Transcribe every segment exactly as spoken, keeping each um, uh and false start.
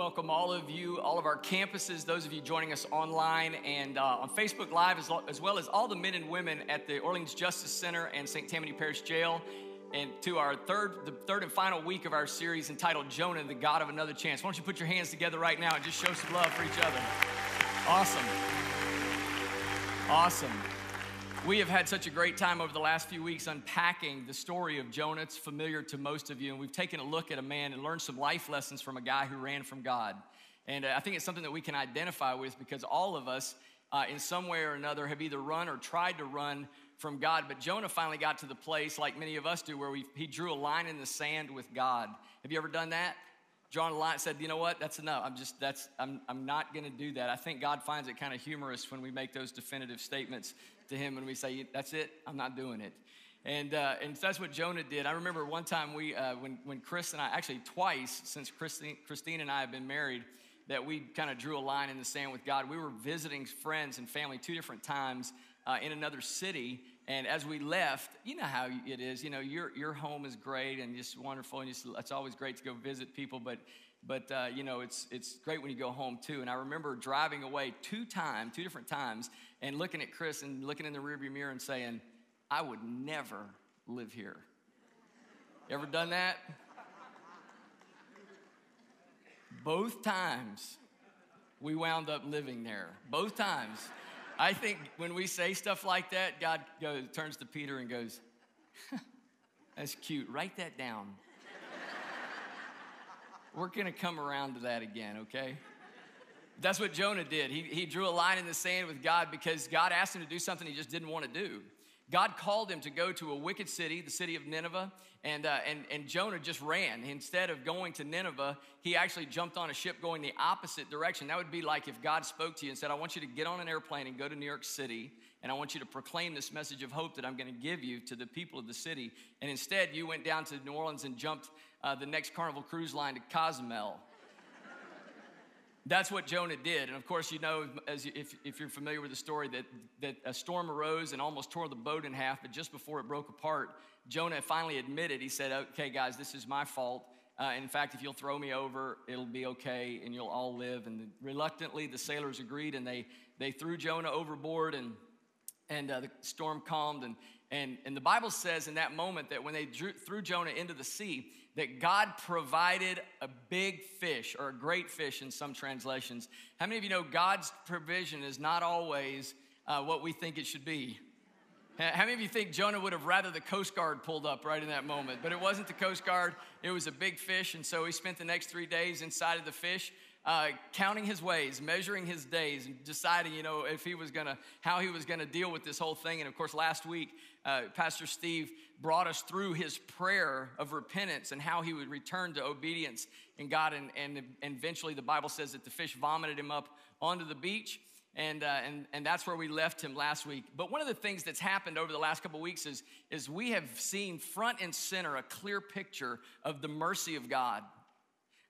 welcome all of you, all of our campuses, those of you joining us online and uh, on Facebook Live, as, lo- as well as all the men and women at the Orleans Justice Center and Saint Tammany Parish Jail, and to our third, the third and final week of our series entitled Jonah, the God of Another Chance. Why don't you put your hands together right now and just show some love for each other. Awesome. Awesome. We have had such a great time over the last few weeks unpacking the story of Jonah. It's familiar to most of you, and we've taken a look at a man and learned some life lessons from a guy who ran from God. And I think it's something that we can identify with because all of us, uh, in some way or another, have either run or tried to run from God. But Jonah finally got to the place, like many of us do, where we, he drew a line in the sand with God. Have you ever done that? Drawn a line, said, you know what, that's enough. I'm just, that's, I'm I'm not gonna do that. I think God finds it kind of humorous when we make those definitive statements to him and we say, that's it, I'm not doing it. And uh, and that's what Jonah did. I remember one time we, uh, when, when Chris and I, actually twice since Christine, Christine and I have been married, that we kind of drew a line in the sand with God. We were visiting friends and family two different times uh, in another city. And as we left, you know how it is. You know, your your home is great and just wonderful, and just, it's always great to go visit people. But but uh, you know, it's it's great when you go home too. And I remember driving away two times, two different times, and looking at Chris and looking in the rearview mirror and saying, "I would never live here." Ever done that? Both times, we wound up living there. Both times. I think when we say stuff like that, God goes, turns to Peter and goes, that's cute. Write that down. We're going to come around to that again, okay? That's what Jonah did. He, he drew a line in the sand with God because God asked him to do something he just didn't want to do. God called him to go to a wicked city, the city of Nineveh, and, uh, and, and Jonah just ran. Instead of going to Nineveh, he actually jumped on a ship going the opposite direction. That would be like if God spoke to you and said, I want you to get on an airplane and go to New York City, and I want you to proclaim this message of hope that I'm going to give you to the people of the city. And instead, you went down to New Orleans and jumped uh, the next Carnival Cruise Line to Cozumel. That's what Jonah did. And of course, you know, as you, if, if you're familiar with the story, that, that a storm arose and almost tore the boat in half, but just before it broke apart, Jonah finally admitted, he said, okay, guys, this is my fault. Uh, in fact, if you'll throw me over, it'll be okay, and you'll all live. And the, reluctantly, the sailors agreed, and they, they threw Jonah overboard, and and uh, the storm calmed. And, and, and the Bible says in that moment that when they drew, threw Jonah into the sea, that God provided a big fish, or a great fish in some translations. How many of you know God's provision is not always uh, what we think it should be? How many of you think Jonah would have rather the Coast Guard pulled up right in that moment? But it wasn't the Coast Guard, it was a big fish, and so he spent the next three days inside of the fish, uh, counting his ways, measuring his days, and deciding, you know, if he was gonna, how he was gonna deal with this whole thing. And of course, last week, uh, Pastor Steve brought us through his prayer of repentance and how he would return to obedience in God. And, and, and eventually, the Bible says that the fish vomited him up onto the beach. And, uh, and and that's where we left him last week. But one of the things that's happened over the last couple of weeks is, is we have seen front and center a clear picture of the mercy of God.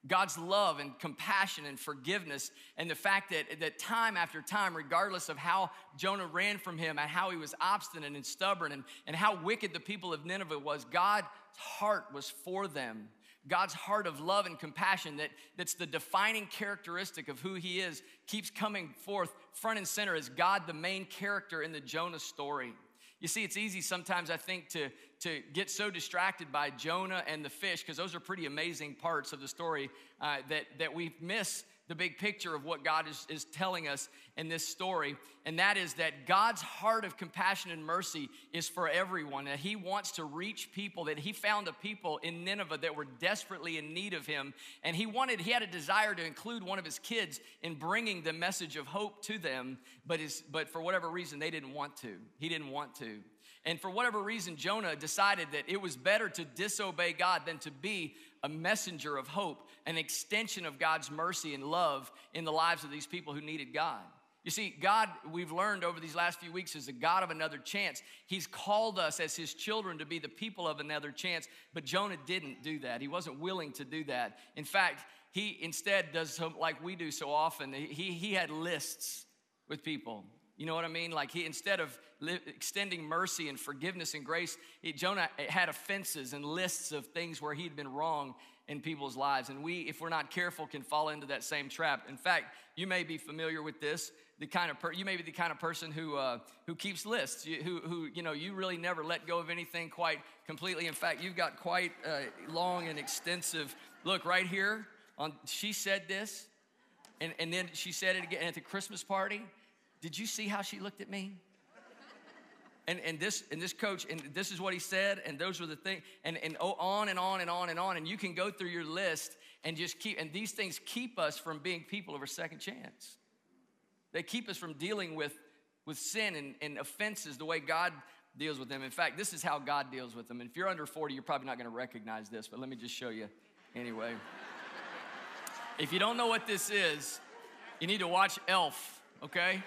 God's love and compassion and forgiveness, and the fact that, that time after time, regardless of how Jonah ran from him and how he was obstinate and stubborn and, and how wicked the people of Nineveh was, God's heart was for them. God's heart of love and compassion that, that's the defining characteristic of who he is keeps coming forth front and center as God, the main character in the Jonah story. You see, it's easy sometimes, I think, to, to get so distracted by Jonah and the fish, because those are pretty amazing parts of the story, uh, that, that we miss the big picture of what God is, is telling us in this story, and that is that God's heart of compassion and mercy is for everyone, that he wants to reach people, that he found a people in Nineveh that were desperately in need of him, and he wanted, he had a desire to include one of his kids in bringing the message of hope to them, but his, but for whatever reason, they didn't want to. He didn't want to. And for whatever reason, Jonah decided that it was better to disobey God than to be a messenger of hope, an extension of God's mercy and love in the lives of these people who needed God. You see, God, we've learned over these last few weeks, is the God of another chance. He's called us as his children to be the people of another chance, but Jonah didn't do that. He wasn't willing to do that. In fact, he instead does like we do so often. He, he had lists with people. You know what I mean? Like he, instead of li- extending mercy and forgiveness and grace, he, Jonah had offenses and lists of things where he'd been wrong in people's lives. And we, if we're not careful, can fall into that same trap. In fact, you may be familiar with this. The kind of per- you may be the kind of person who uh, who keeps lists. You, who who you know you really never let go of anything quite completely. In fact, you've got quite uh, long and extensive. Look right here. On she said this, and and then she said it again at the Christmas party. Did you see how she looked at me? And, and this and this coach, and this is what he said, and those were the things, and, and on and on and on and on. And you can go through your list and just keep, and these things keep us from being people of a second chance. They keep us from dealing with, with sin and, and offenses the way God deals with them. In fact, this is how God deals with them. And if you're under forty, you're probably not going to recognize this, but let me just show you anyway. If you don't know what this is, you need to watch Elf, okay?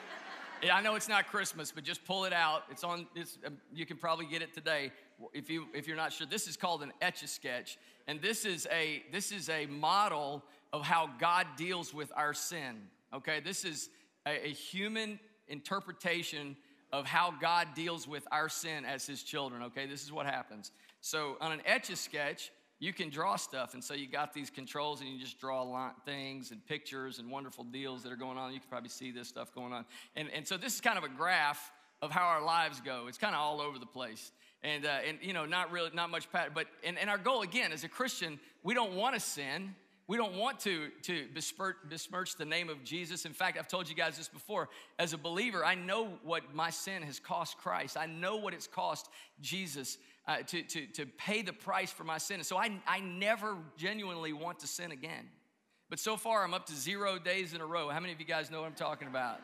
I know it's not Christmas, but just pull it out. It's on. It's, you can probably get it today if you if you're not sure. This is called an Etch-a-Sketch, and this is a this is a model of how God deals with our sin. Okay, this is a, a human interpretation of how God deals with our sin as His children. Okay, this is what happens. So on an Etch-a-Sketch, you can draw stuff, and so you got these controls, and you just draw a lot of things and pictures and wonderful deals that are going on. You can probably see this stuff going on. And and so this is kind of a graph of how our lives go. It's kind of all over the place. And, uh, and you know, not really, not much pattern. But, and, and our goal, again, as a Christian, we don't want to sin. We don't want to, to besmirch, besmirch the name of Jesus. In fact, I've told you guys this before. As a believer, I know what my sin has cost Christ. I know what it's cost Jesus Uh, to, to, to pay the price for my sin. And so I, I never genuinely want to sin again. But so far, I'm up to zero days in a row. How many of you guys know what I'm talking about?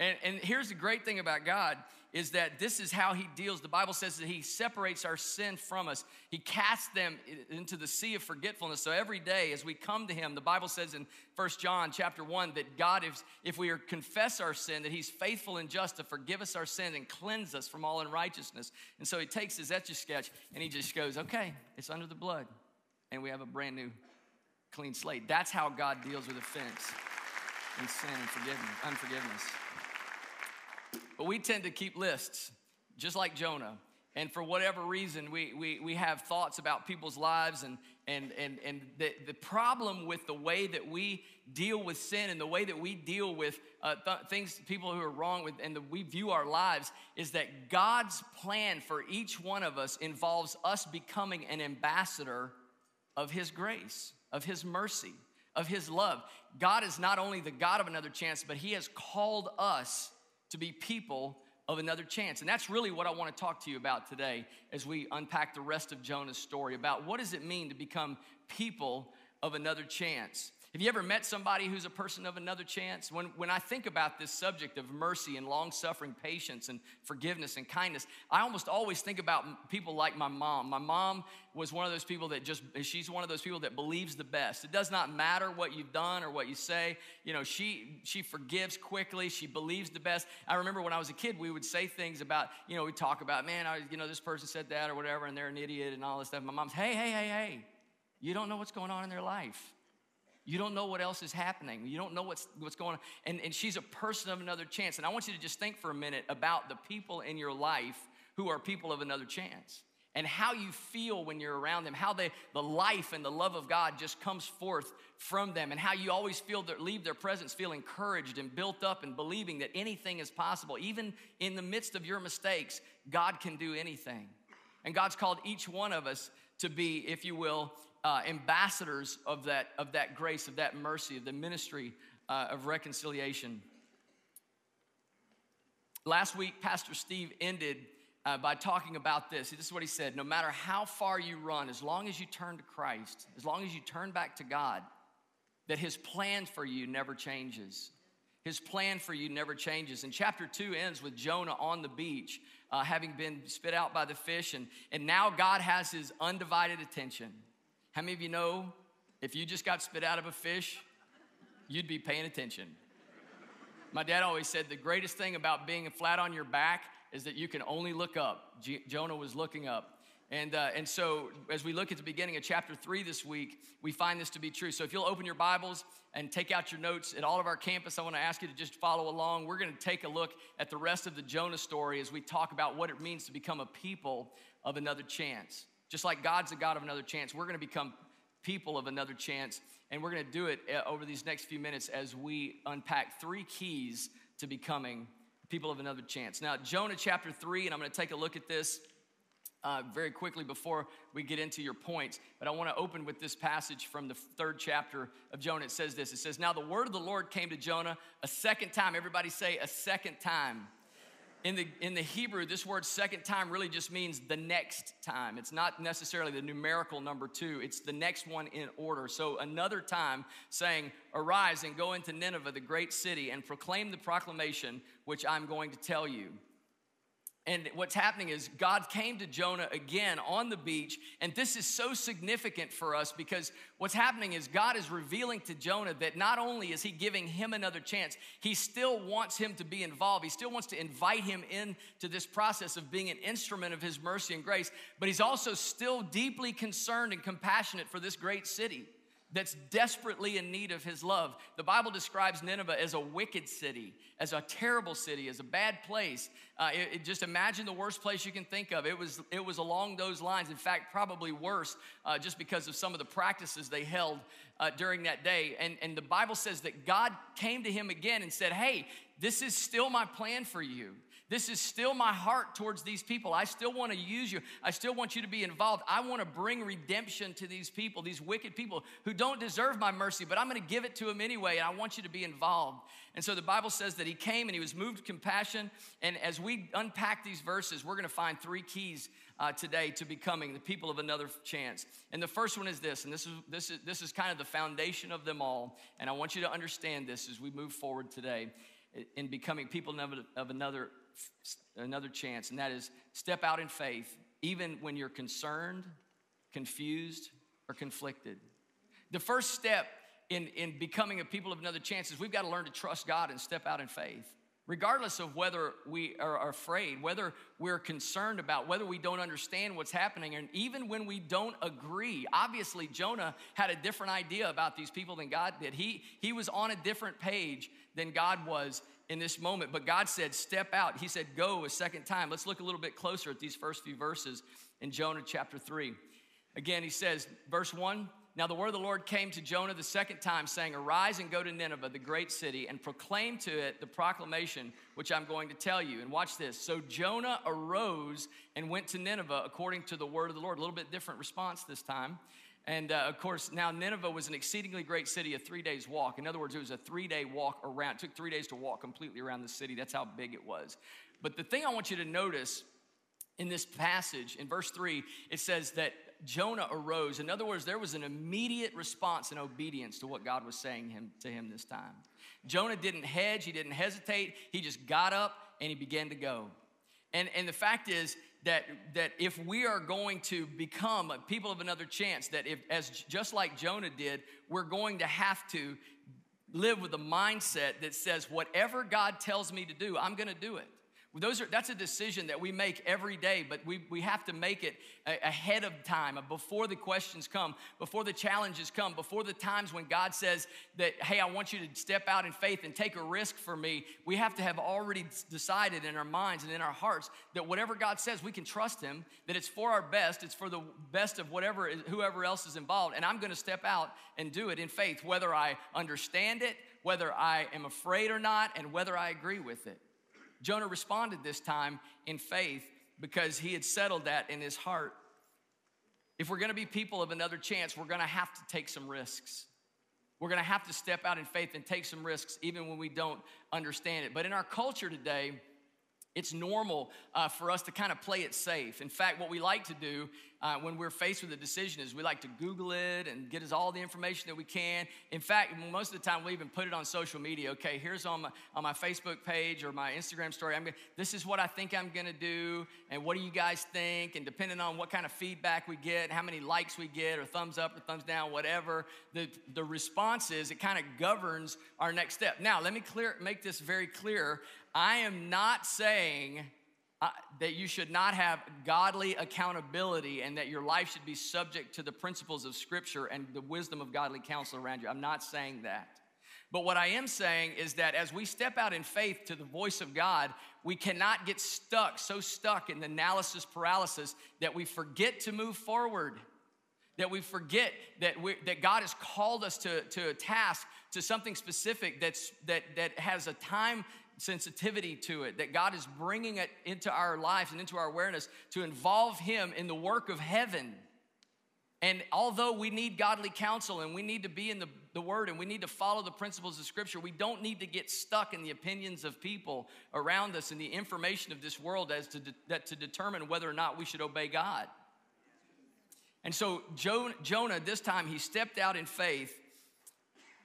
And, and here's the great thing about God is that this is how He deals. The Bible says that He separates our sin from us. He casts them into the sea of forgetfulness. So every day as we come to Him, the Bible says in First John chapter one that God, if, if we are, confess our sin, that He's faithful and just to forgive us our sin and cleanse us from all unrighteousness. And so He takes His Etch-a-Sketch and He just goes, okay, it's under the blood. And we have a brand new clean slate. That's how God deals with offense and sin and forgiveness, unforgiveness. But we tend to keep lists, just like Jonah. And for whatever reason, we we we have thoughts about people's lives. And and and and the, the problem with the way that we deal with sin and the way that we deal with uh, th- things, people who are wrong with, and the, we view our lives, is that God's plan for each one of us involves us becoming an ambassador of His grace, of His mercy, of His love. God is not only the God of another chance, but He has called us to be people of another chance. And that's really what I want to talk to you about today as we unpack the rest of Jonah's story about what does it mean to become people of another chance. Have you ever met somebody who's a person of another chance? When when I think about this subject of mercy and long-suffering, patience and forgiveness and kindness, I almost always think about people like my mom. My mom was one of those people that just, she's one of those people that believes the best. It does not matter what you've done or what you say. You know, she she forgives quickly. She believes the best. I remember when I was a kid, we would say things about, you know, we'd talk about, man, I, you know, this person said that or whatever, and they're an idiot and all this stuff. My mom's, hey, hey, hey, hey, you don't know what's going on in their life. You don't know what else is happening. You don't know what's what's going on. And, and she's a person of another chance. And I want you to just think for a minute about the people in your life who are people of another chance and how you feel when you're around them, how they, the life and the love of God just comes forth from them, and how you always feel that, leave their presence, feel encouraged and built up and believing that anything is possible. Even in the midst of your mistakes, God can do anything. And God's called each one of us to be, if you will, Uh, ambassadors of that of that grace, of that mercy, of the ministry uh, of reconciliation. Last week, Pastor Steve ended uh, by talking about this. This is what he said. No matter how far you run, as long as you turn to Christ, as long as you turn back to God, that His plan for you never changes. His plan for you never changes. And chapter two ends with Jonah on the beach, uh, having been spit out by the fish, and, and now God has His undivided attention. How many of you know if you just got spit out of a fish, you'd be paying attention? My dad always said the greatest thing about being flat on your back is that you can only look up. G- Jonah was looking up. And uh, and so as we look at the beginning of chapter three this week, we find this to be true. So if you'll open your Bibles and take out your notes at all of our campus, I want to ask you to just follow along. We're going to take a look at the rest of the Jonah story as we talk about what it means to become a people of another chance. Just like God's a God of another chance, we're going to become people of another chance. And we're going to do it over these next few minutes as we unpack three keys to becoming people of another chance. Now, Jonah chapter three, and I'm going to take a look at this uh, very quickly before we get into your points. But I want to open with this passage from the third chapter of Jonah. It says this. It says, now the word of the Lord came to Jonah a second time. Everybody say a second time. In the in the Hebrew, this word second time really just means the next time. It's not necessarily the numerical number two. It's the next one in order. So another time saying, arise and go into Nineveh, the great city, and proclaim the proclamation which I'm going to tell you. And what's happening is God came to Jonah again on the beach. And this is so significant for us because what's happening is God is revealing to Jonah that not only is he giving him another chance, he still wants him to be involved. He still wants to invite him into this process of being an instrument of his mercy and grace. But he's also still deeply concerned and compassionate for this great city that's desperately in need of his love. The Bible describes Nineveh as a wicked city, as a terrible city, as a bad place. Uh, it, it just imagine the worst place you can think of. It was, it was along those lines. In fact, probably worse uh, just because of some of the practices they held uh, during that day. And, and the Bible says that God came to him again and said, hey, this is still my plan for you. This is still my heart towards these people. I still want to use you. I still want you to be involved. I want to bring redemption to these people, these wicked people who don't deserve my mercy, but I'm going to give it to them anyway, and I want you to be involved. And so the Bible says that he came and he was moved with compassion. And as we unpack these verses, we're going to find three keys uh, today to becoming the people of another chance. And the first one is this, and this is, this is, this is kind of the foundation of them all. And I want you to understand this as we move forward today in becoming people of another another chance, and that is step out in faith, even when you're concerned, confused, or conflicted. The first step in, in becoming a people of another chance is we've got to learn to trust God and step out in faith. Regardless of whether we are afraid, whether we're concerned about, whether we don't understand what's happening, and even when we don't agree. Obviously, Jonah had a different idea about these people than God did. He, he was on a different page than God was in this moment. But God said, step out. He said, go a second time. Let's look a little bit closer at these first few verses in Jonah chapter three. Again, he says, verse one, now the word of the Lord came to Jonah the second time, saying, arise and go to Nineveh, the great city, and proclaim to it the proclamation which I'm going to tell you. And watch this. So Jonah arose and went to Nineveh according to the word of the Lord. A little bit different response this time. And, uh, of course, now Nineveh was an exceedingly great city, a three days walk. In other words, it was a three-day walk around. It took three days to walk completely around the city. That's how big it was. But the thing I want you to notice in this passage, in verse three, it says that Jonah arose. In other words, there was an immediate response and obedience to what God was saying him, to him this time. Jonah didn't hedge. He didn't hesitate. He just got up and he began to go. And, and the fact is that, that if we are going to become a people of another chance, that if, as just like Jonah did, we're going to have to live with a mindset that says, whatever God tells me to do, I'm going to do it. Those are, that's a decision that we make every day, but we, we have to make it ahead of time, before the questions come, before the challenges come, before the times when God says that, hey, I want you to step out in faith and take a risk for me. We have to have already decided in our minds and in our hearts that whatever God says, we can trust him, that it's for our best, it's for the best of whatever, whoever else is involved, and I'm going to step out and do it in faith, whether I understand it, whether I am afraid or not, and whether I agree with it. Jonah responded this time in faith because he had settled that in his heart. If we're going to be people of another chance, we're going to have to take some risks. We're going to have to step out in faith and take some risks even when we don't understand it. But in our culture today, it's normal uh, for us to kind of play it safe. In fact, what we like to do uh, when we're faced with a decision is we like to Google it and get us all the information that we can. In fact, most of the time we even put it on social media. Okay, here's on my, on my Facebook page or my Instagram story. I'm gonna, this is what I think I'm going to do, and what do you guys think? And depending on what kind of feedback we get, how many likes we get, or thumbs up or thumbs down, whatever the, the response is, it kind of governs our next step. Now, let me clear make this very clear. I am not saying uh, that you should not have godly accountability and that your life should be subject to the principles of Scripture and the wisdom of godly counsel around you. I'm not saying that. But what I am saying is that as we step out in faith to the voice of God, we cannot get stuck, so stuck in the analysis paralysis that we forget to move forward. that we forget that we that God has called us to, to a task, to something specific that's that that has a time sensitivity to it, that God is bringing it into our lives and into our awareness to involve him in the work of heaven. And although we need godly counsel and we need to be in the, the Word and we need to follow the principles of Scripture, we don't need to get stuck in the opinions of people around us and the information of this world as to de- that to determine whether or not we should obey God. And so Jo- Jonah, this time, he stepped out in faith,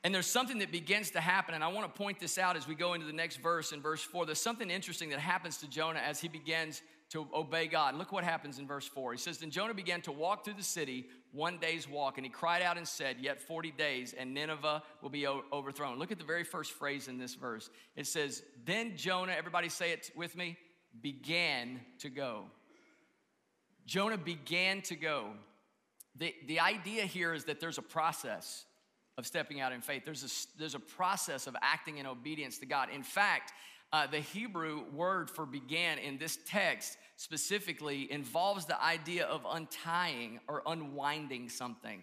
and there's something that begins to happen, and I want to point this out as we go into the next verse in verse four. There's something interesting that happens to Jonah as he begins to obey God. Look what happens in verse four. He says, "Then Jonah began to walk through the city, one day's walk, and he cried out and said, 'Yet forty days, and Nineveh will be overthrown.'" Look at the very first phrase in this verse. It says, "Then Jonah," everybody say it with me, "began to go." Jonah began to go. The, the idea here is that there's a process of stepping out in faith. There's a, there's a process of acting in obedience to God. In fact, Uh, the Hebrew word for "began" in this text specifically involves the idea of untying or unwinding something.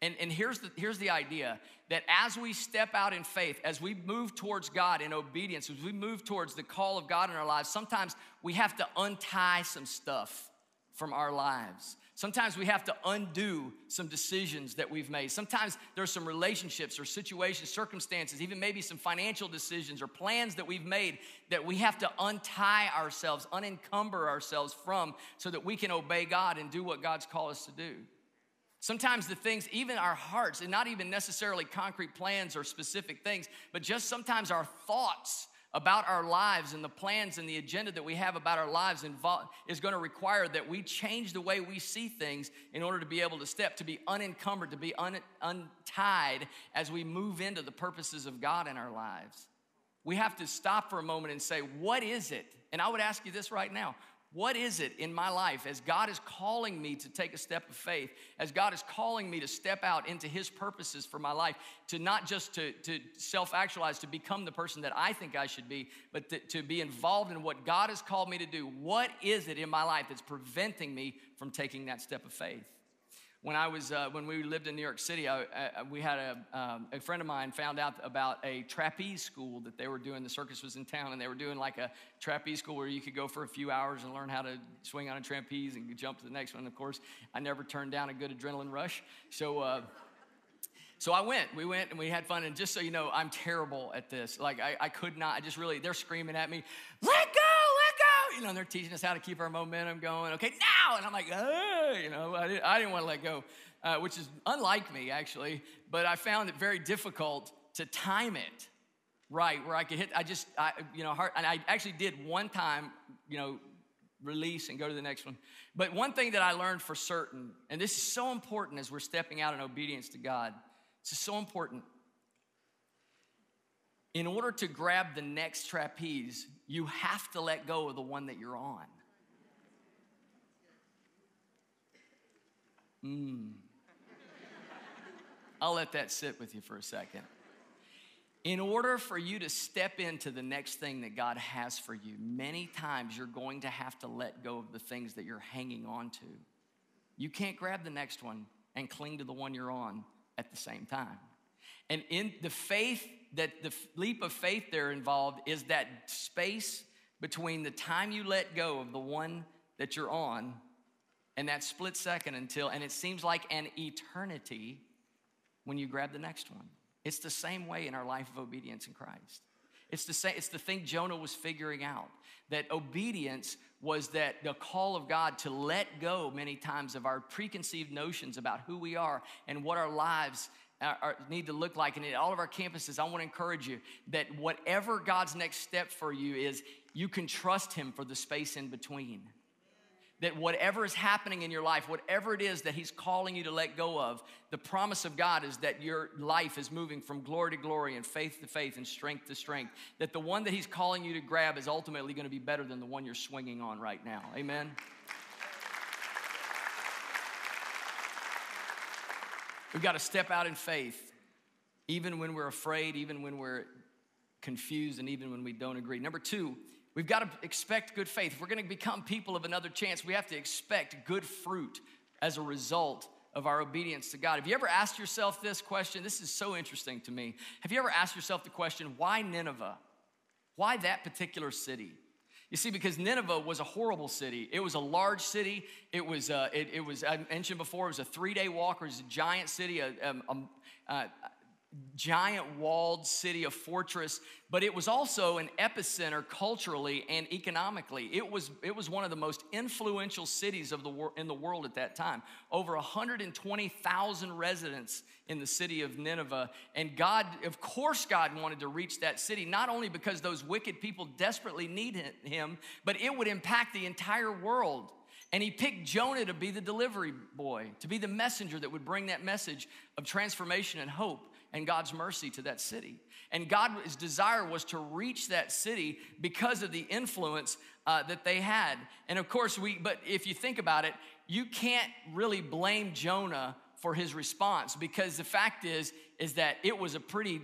And, and here's the, here's the idea, that as we step out in faith, as we move towards God in obedience, as we move towards the call of God in our lives, sometimes we have to untie some stuff from our lives. Sometimes we have to undo some decisions that we've made. Sometimes there's some relationships or situations, circumstances, even maybe some financial decisions or plans that we've made that we have to untie ourselves, unencumber ourselves from, so that we can obey God and do what God's called us to do. Sometimes the things, even our hearts, and not even necessarily concrete plans or specific things, but just sometimes our thoughts about our lives and the plans and the agenda that we have about our lives involved is going to require that we change the way we see things in order to be able to step, to be unencumbered, to be un- untied as we move into the purposes of God in our lives. We have to stop for a moment and say, what is it? And I would ask you this right now. What is it in my life, as God is calling me to take a step of faith, as God is calling me to step out into his purposes for my life, to not just to, to self-actualize, to become the person that I think I should be, but to, to be involved in what God has called me to do? What is it in my life that's preventing me from taking that step of faith? When I was uh, when we lived in New York City, I, I, we had a, um, a friend of mine found out about a trapeze school that they were doing. The circus was in town, and they were doing like a trapeze school where you could go for a few hours and learn how to swing on a trapeze and jump to the next one. Of course, I never turned down a good adrenaline rush, so uh, so I went. We went and we had fun. And just so you know, I'm terrible at this. Like I, I could not. I just really. They're screaming at me, "Let go! You know, and they're teaching us how to keep our momentum going. Okay, now! And I'm like, oh, you know, I didn't, I didn't want to let go, uh, which is unlike me, actually. But I found it very difficult to time it right where I could hit. I just, I, you know, hard, and I actually did one time, you know, release and go to the next one. But one thing that I learned for certain, and this is so important as we're stepping out in obedience to God, this is so important. In order to grab the next trapeze, you have to let go of the one that you're on. Mm. I'll let that sit with you for a second. In order for you to step into the next thing that God has for you, many times you're going to have to let go of the things that you're hanging on to. You can't grab the next one and cling to the one you're on at the same time. And in the faith, that the leap of faith there involved is that space between the time you let go of the one that you're on and that split second until, and it seems like an eternity when you grab the next one. It's the same way in our life of obedience in Christ. It's the same, it's the thing Jonah was figuring out, that obedience was that the call of God to let go many times of our preconceived notions about who we are and what our lives Our, need to look like. And in all of our campuses, I want to encourage you that whatever God's next step for you is, you can trust him for the space in between. That whatever is happening in your life, whatever it is that he's calling you to let go of, the promise of God is that your life is moving from glory to glory and faith to faith and strength to strength. That the one that he's calling you to grab is ultimately going to be better than the one you're swinging on right now. Amen. We've got to step out in faith, even when we're afraid, even when we're confused, and even when we don't agree. Number two, we've got to expect good faith. If we're going to become people of another chance, we have to expect good fruit as a result of our obedience to God. Have you ever asked yourself this question? This is so interesting to me. Have you ever asked yourself the question, why Nineveh? Why that particular city? You see, because Nineveh was a horrible city. It was a large city. It was, uh, it, it was I mentioned before, it was a three-day walk. It was a giant city, a, a, a, a giant walled city, a fortress. But it was also an epicenter culturally and economically. It was, it was one of the most influential cities of the wor- in the world at that time. Over one hundred twenty thousand residents in the city of Nineveh. And God, of course God wanted to reach that city, not only because those wicked people desperately need him, but it would impact the entire world. And he picked Jonah to be the delivery boy, to be the messenger that would bring that message of transformation and hope and God's mercy to that city. And God's desire was to reach that city because of the influence uh, that they had. And of course, we, but if you think about it, you can't really blame Jonah for his response, because the fact is, is that it was a pretty,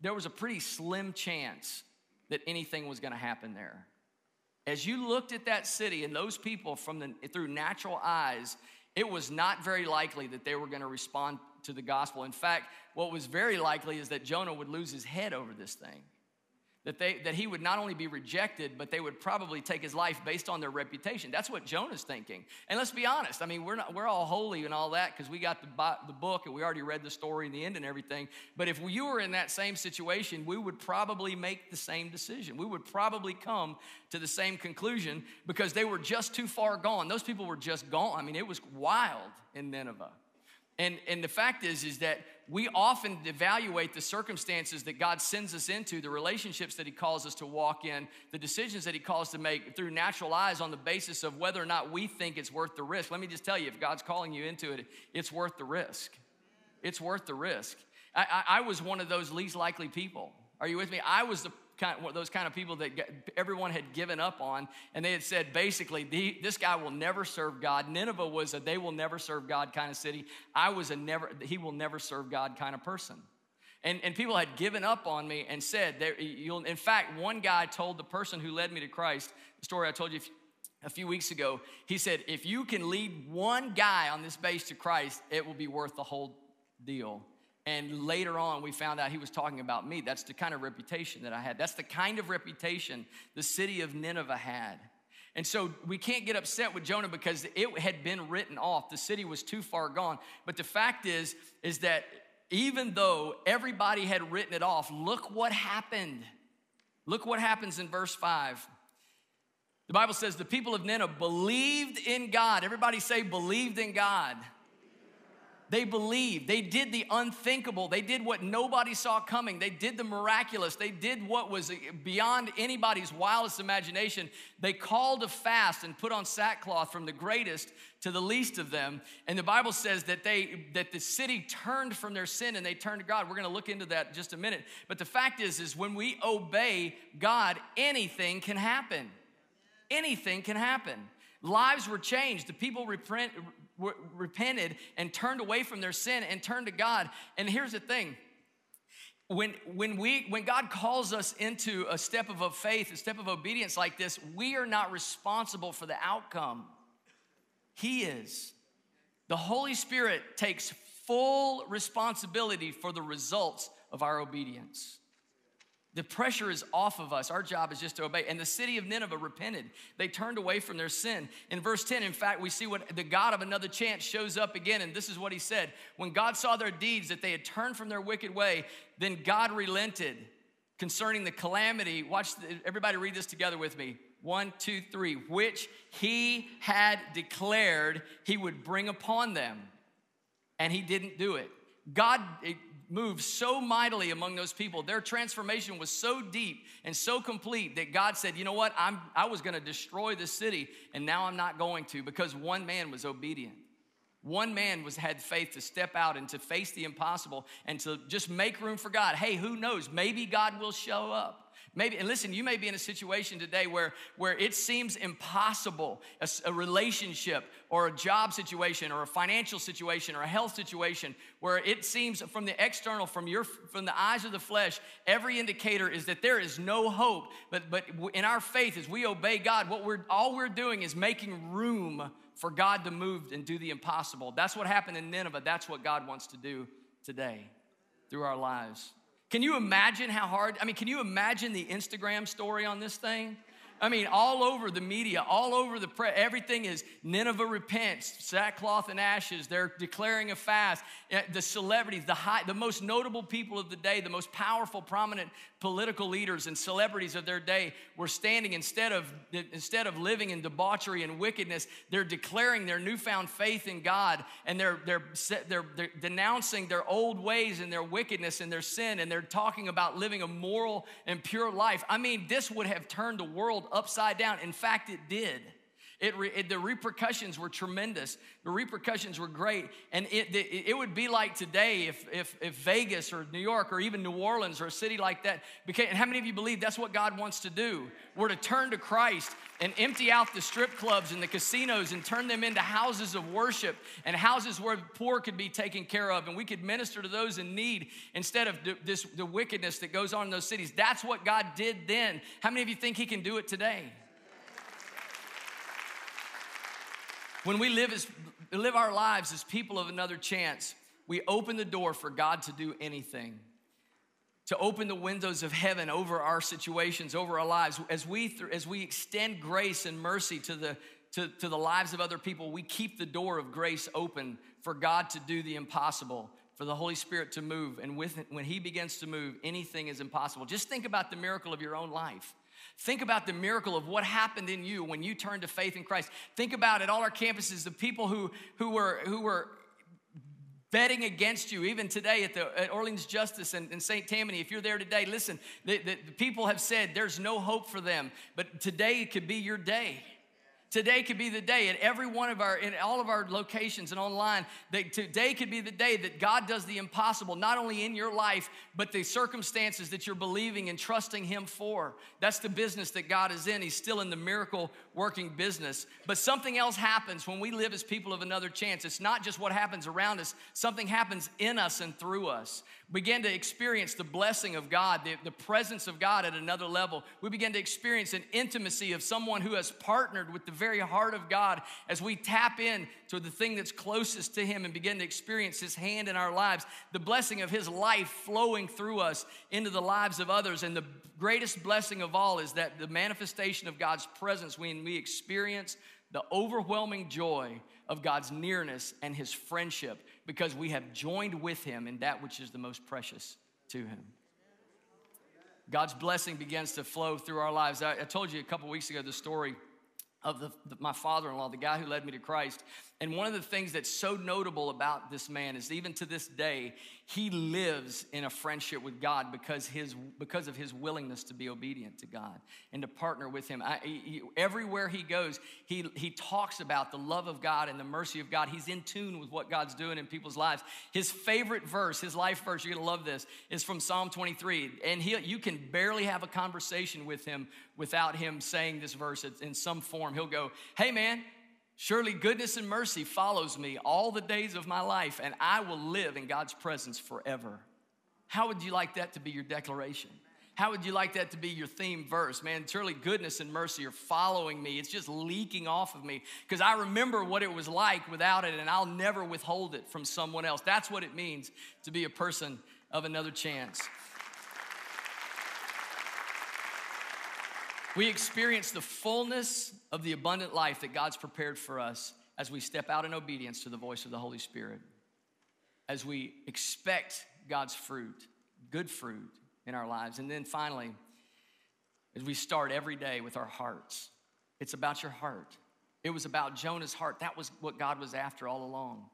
there was a pretty slim chance that anything was gonna happen there. As you looked at that city and those people from the, through natural eyes, it was not very likely that they were gonna respond to the gospel. In fact, what was very likely is that Jonah would lose his head over this thing. That they that he would not only be rejected, but they would probably take his life based on their reputation. That's what Jonah's thinking. And let's be honest. I mean, we're not we're all holy and all that because we got the the book and we already read the story and the end and everything. But if you were in that same situation, we would probably make the same decision. We would probably come to the same conclusion because they were just too far gone. Those people were just gone. I mean, it was wild in Nineveh. And, and the fact is, is that we often evaluate the circumstances that God sends us into, the relationships that he calls us to walk in, the decisions that he calls to make through natural eyes on the basis of whether or not we think it's worth the risk. Let me just tell you, if God's calling you into it, it's worth the risk. It's worth the risk. I, I, I was one of those least likely people. Are you with me? I was the kind of, those kind of people that everyone had given up on, and they had said, basically, the, this guy will never serve God. Nineveh was a they will never serve God kind of city. I was a never, he will never serve God kind of person. And, and people had given up on me and said, you'll, in fact, one guy told the person who led me to Christ, the story I told you a few weeks ago, he said, if you can lead one guy on this base to Christ, it will be worth the whole deal. And later on, we found out he was talking about me. That's the kind of reputation that I had. That's the kind of reputation the city of Nineveh had. And so we can't get upset with Jonah because it had been written off. The city was too far gone. But the fact is, is that even though everybody had written it off, look what happened. Look what happens in verse five. The Bible says the people of Nineveh believed in God. Everybody say, believed in God. They believed. They did the unthinkable. They did what nobody saw coming. They did the miraculous. They did what was beyond anybody's wildest imagination. They called a fast and put on sackcloth from the greatest to the least of them. And the Bible says that they that the city turned from their sin and they turned to God. We're going to look into that in just a minute. But the fact is, is when we obey God, anything can happen. Anything can happen. Lives were changed. The people repent, repented and turned away from their sin and turned to God. And here's the thing. When, when, we, when God calls us into a step of faith, a step of obedience like this, we are not responsible for the outcome. He is. The Holy Spirit takes full responsibility for the results of our obedience. The pressure is off of us. Our job is just to obey. And the city of Nineveh repented. They turned away from their sin. In verse ten, in fact, we see what the God of another chance shows up again. And this is what he said. When God saw their deeds, that they had turned from their wicked way, then God relented concerning the calamity. Watch, the, everybody read this together with me. One, two, three. Which he had declared he would bring upon them. And he didn't do it. God it, moved so mightily among those people. Their transformation was so deep and so complete that God said, you know what, I'm, I was going to destroy this city, and now I'm not going to, because one man was obedient. One man was had faith to step out and to face the impossible and to just make room for God. Hey, who knows? Maybe God will show up. Maybe, and listen, you may be in a situation today where, where it seems impossible, a, a relationship or a job situation or a financial situation or a health situation, where it seems from the external, from your, from the eyes of the flesh, every indicator is that there is no hope. But, but in our faith, as we obey God, what we're, all we're doing is making room for God to move and do the impossible. That's what happened in Nineveh. That's what God wants to do today through our lives. Can you imagine how hard, I mean, can you imagine the Instagram story on this thing? I mean, all over the media, all over the press, everything is Nineveh repents, sackcloth and ashes. They're declaring a fast. The celebrities, the high, the most notable people of the day, the most powerful, prominent political leaders and celebrities of their day were standing instead of, instead of living in debauchery and wickedness. They're declaring their newfound faith in God, and they're, they're, they're, they're denouncing their old ways and their wickedness and their sin, and they're talking about living a moral and pure life. I mean, this would have turned the world upside down. In fact, it did. It, re, it the repercussions were tremendous. The repercussions were great, and it it, it would be like today if, if if Vegas or New York or even New Orleans or a city like that became. And how many of you believe that's what God wants to do? We're to turn to Christ and empty out the strip clubs and the casinos and turn them into houses of worship and houses where poor could be taken care of, and we could minister to those in need instead of this the wickedness that goes on in those cities. That's what God did then. How many of you think He can do it today? When we live as live our lives as people of another chance, we open the door for God to do anything, to open the windows of heaven over our situations, over our lives. As we as we extend grace and mercy to the to, to the lives of other people, we keep the door of grace open for God to do the impossible, for the Holy Spirit to move. And with, when He begins to move, anything is impossible. Just think about the miracle of your own life. Think about the miracle of what happened in you when you turned to faith in Christ. Think about at all our campuses, the people who, who were who were betting against you, even today at the at Orleans Justice and, and Saint Tammany. If you're there today, listen, the, the, the people have said there's no hope for them, but today could be your day. Today could be the day at every one of our, in all of our locations and online, that today could be the day that God does the impossible, not only in your life, but the circumstances that you're believing and trusting Him for. That's the business that God is in. He's still in the miracle working business. But something else happens when we live as people of another chance. It's not just what happens around us. Something happens in us and through us. We begin to experience the blessing of God, the, the presence of God at another level. We begin to experience an intimacy of someone who has partnered with the very heart of God as we tap in to the thing that's closest to Him and begin to experience His hand in our lives, the blessing of His life flowing through us into the lives of others. And the greatest blessing of all is that the manifestation of God's presence when we experience the overwhelming joy of God's nearness and His friendship, because we have joined with Him in that which is the most precious to Him. God's blessing begins to flow through our lives. I, I told you a couple weeks ago the story of the, the, my father-in-law, the guy who led me to Christ. And one of the things that's so notable about this man is even to this day, he lives in a friendship with God because his because of his willingness to be obedient to God and to partner with Him. I, he, everywhere he goes, he, he talks about the love of God and the mercy of God. He's in tune with what God's doing in people's lives. His favorite verse, his life verse, you're gonna love this, is from Psalm twenty-three. And he, you can barely have a conversation with him without him saying this verse in some form. He'll go, "Hey man, surely goodness and mercy follows me all the days of my life, and I will live in God's presence forever." How would you like that to be your declaration? How would you like that to be your theme verse? Man, surely goodness and mercy are following me. It's just leaking off of me because I remember what it was like without it, and I'll never withhold it from someone else. That's what it means to be a person of another chance. We experience the fullness of the abundant life that God's prepared for us as we step out in obedience to the voice of the Holy Spirit, as we expect God's fruit, good fruit in our lives. And then finally, as we start every day with our hearts, it's about your heart. It was about Jonah's heart. That was what God was after all along.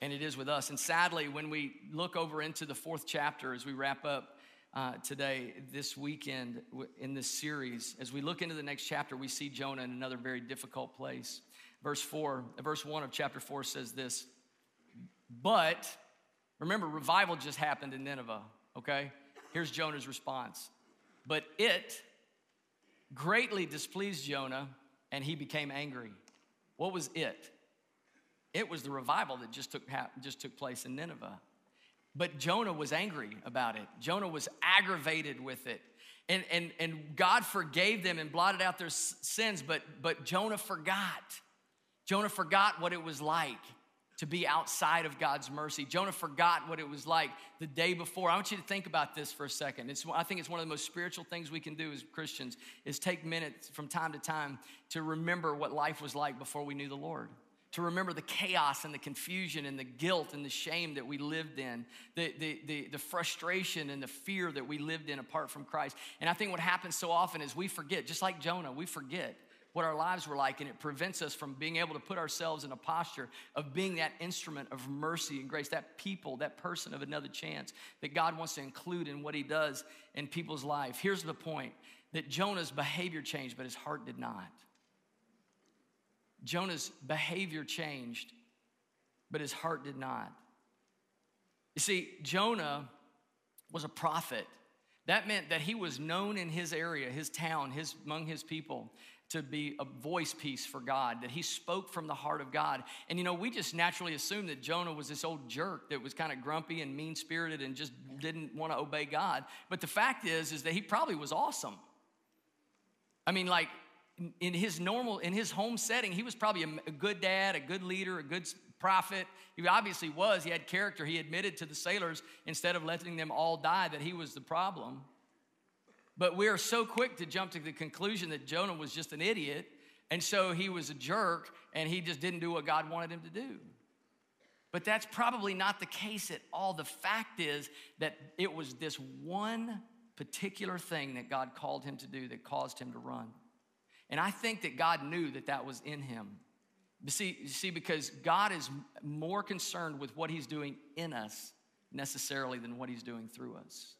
And it is with us. And sadly, when we look over into the fourth chapter as we wrap up, Uh, today, this weekend, in this series, as we look into the next chapter, we see Jonah in another very difficult place. Verse four, verse one of chapter four says this, but, remember, revival just happened in Nineveh, okay? Here's Jonah's response. But it greatly displeased Jonah, and he became angry. What was it? It was the revival that just took, just took place in Nineveh. But Jonah was angry about it. Jonah was aggravated with it. And, and, and God forgave them and blotted out their sins, but, but Jonah forgot. Jonah forgot what it was like to be outside of God's mercy. Jonah forgot what it was like the day before. I want you to think about this for a second. It's, I think it's one of the most spiritual things we can do as Christians is take minutes from time to time to remember what life was like before we knew the Lord, to remember the chaos and the confusion and the guilt and the shame that we lived in, the, the, the, the frustration and the fear that we lived in apart from Christ. And I think what happens so often is we forget, just like Jonah, we forget what our lives were like, and it prevents us from being able to put ourselves in a posture of being that instrument of mercy and grace, that people, that person of another chance that God wants to include in what he does in people's life. Here's the point, that Jonah's behavior changed, but his heart did not. Jonah's behavior changed, but his heart did not. You see, Jonah was a prophet. That meant that he was known in his area, his town, his among his people, to be a voice piece for God, that he spoke from the heart of God. And, you know, we just naturally assume that Jonah was this old jerk that was kind of grumpy and mean-spirited and just didn't want to obey God. But the fact is, is that he probably was awesome. I mean, like, in his normal, in his home setting, he was probably a good dad, a good leader, a good prophet. He obviously was. He had character. He admitted to the sailors, instead of letting them all die, that he was the problem. But we are so quick to jump to the conclusion that Jonah was just an idiot, and so he was a jerk, and he just didn't do what God wanted him to do. But that's probably not the case at all. The fact is that it was this one particular thing that God called him to do that caused him to run. And I think that God knew that that was in him. You see, you see, because God is more concerned with what he's doing in us necessarily than what he's doing through us.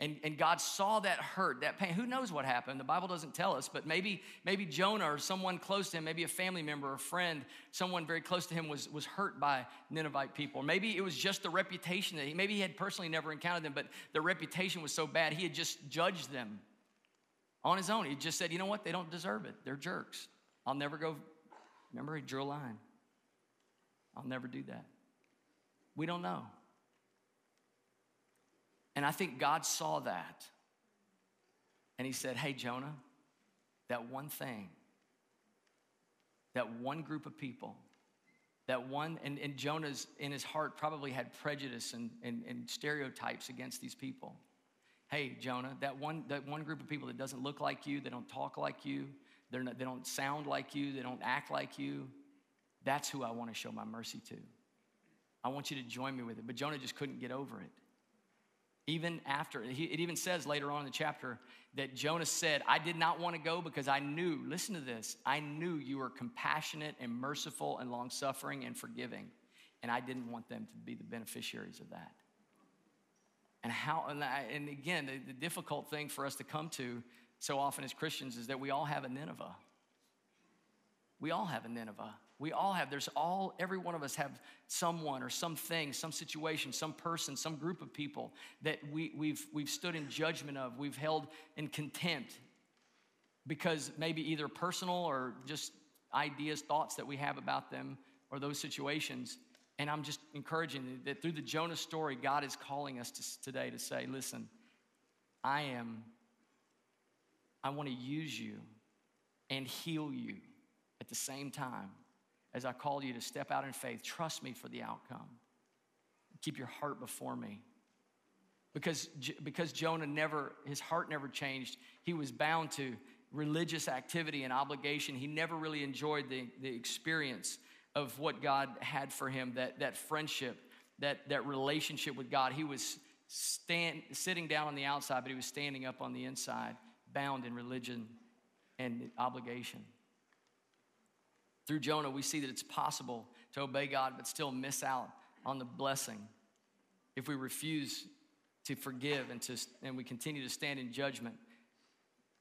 And, and God saw that hurt, that pain. Who knows what happened? The Bible doesn't tell us, but maybe, maybe Jonah or someone close to him, maybe a family member or a friend, someone very close to him was, was hurt by Ninevite people. Maybe it was just the reputation that he, maybe he had personally never encountered them, but the reputation was so bad, he had just judged them on his own. He just said, you know what? They don't deserve it. They're jerks. I'll never go. Remember, he drew a line. I'll never do that. We don't know. And I think God saw that, and he said, hey, Jonah, that one thing, that one group of people, that one, and, and Jonah's in his heart probably had prejudice and, and, and stereotypes against these people. Hey, Jonah, that one, that one group of people that doesn't look like you, they don't talk like you, they're not, they don't sound like you, they don't act like you, that's who I want to show my mercy to. I want you to join me with it. But Jonah just couldn't get over it. Even after, it even says later on in the chapter that Jonah said, I did not want to go because I knew, listen to this, I knew you were compassionate and merciful and long-suffering and forgiving, and I didn't want them to be the beneficiaries of that. And how, and, I, and again, the, the difficult thing for us to come to so often as Christians is that we all have a Nineveh. We all have a Nineveh. We all have, there's all, every one of us have someone or something, some situation, some person, some group of people that we, we've, we've stood in judgment of, we've held in contempt because maybe either personal or just ideas, thoughts that we have about them or those situations. And I'm just encouraging you that through the Jonah story, God is calling us to, today to say, listen, I am, I want to use you and heal you at the same time. As I call you to step out in faith, trust me for the outcome. Keep your heart before me. Because, because Jonah never, his heart never changed. He was bound to religious activity and obligation. He never really enjoyed the, the experience of what God had for him, that, that friendship, that, that relationship with God. He was stand, sitting down on the outside, but he was standing up on the inside, bound in religion and obligation. Through Jonah, we see that it's possible to obey God but still miss out on the blessing if we refuse to forgive and, to, and we continue to stand in judgment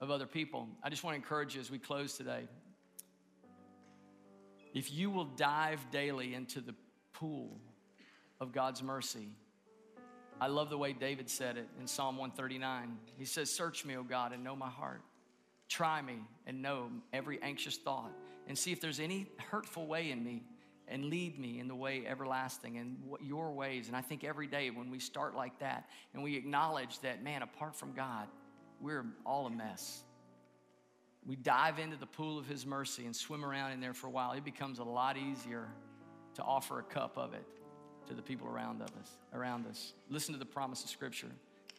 of other people. I just want to encourage you as we close today. If you will dive daily into the pool of God's mercy, I love the way David said it in Psalm one thirty-nine. He says, search me, O God, and know my heart. Try me and know every anxious thought and see if there's any hurtful way in me and lead me in the way everlasting and your ways. And I think every day when we start like that and we acknowledge that, man, apart from God, we're all a mess. We dive into the pool of his mercy and swim around in there for a while. It becomes a lot easier to offer a cup of it to the people around of us, around us. Listen to the promise of Scripture.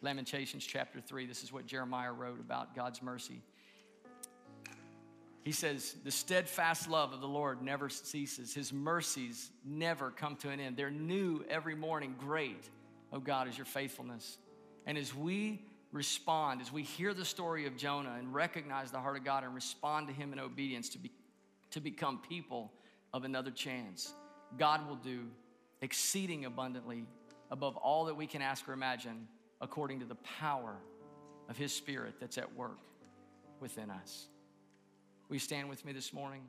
Lamentations chapter three, this is what Jeremiah wrote about God's mercy. He says, the steadfast love of the Lord never ceases. His mercies never come to an end. They're new every morning. Great, oh God, is your faithfulness. And as we respond, as we hear the story of Jonah and recognize the heart of God and respond to him in obedience to be, to become people of another chance, God will do exceeding abundantly above all that we can ask or imagine according to the power of his Spirit that's at work within us. Will you stand with me this morning?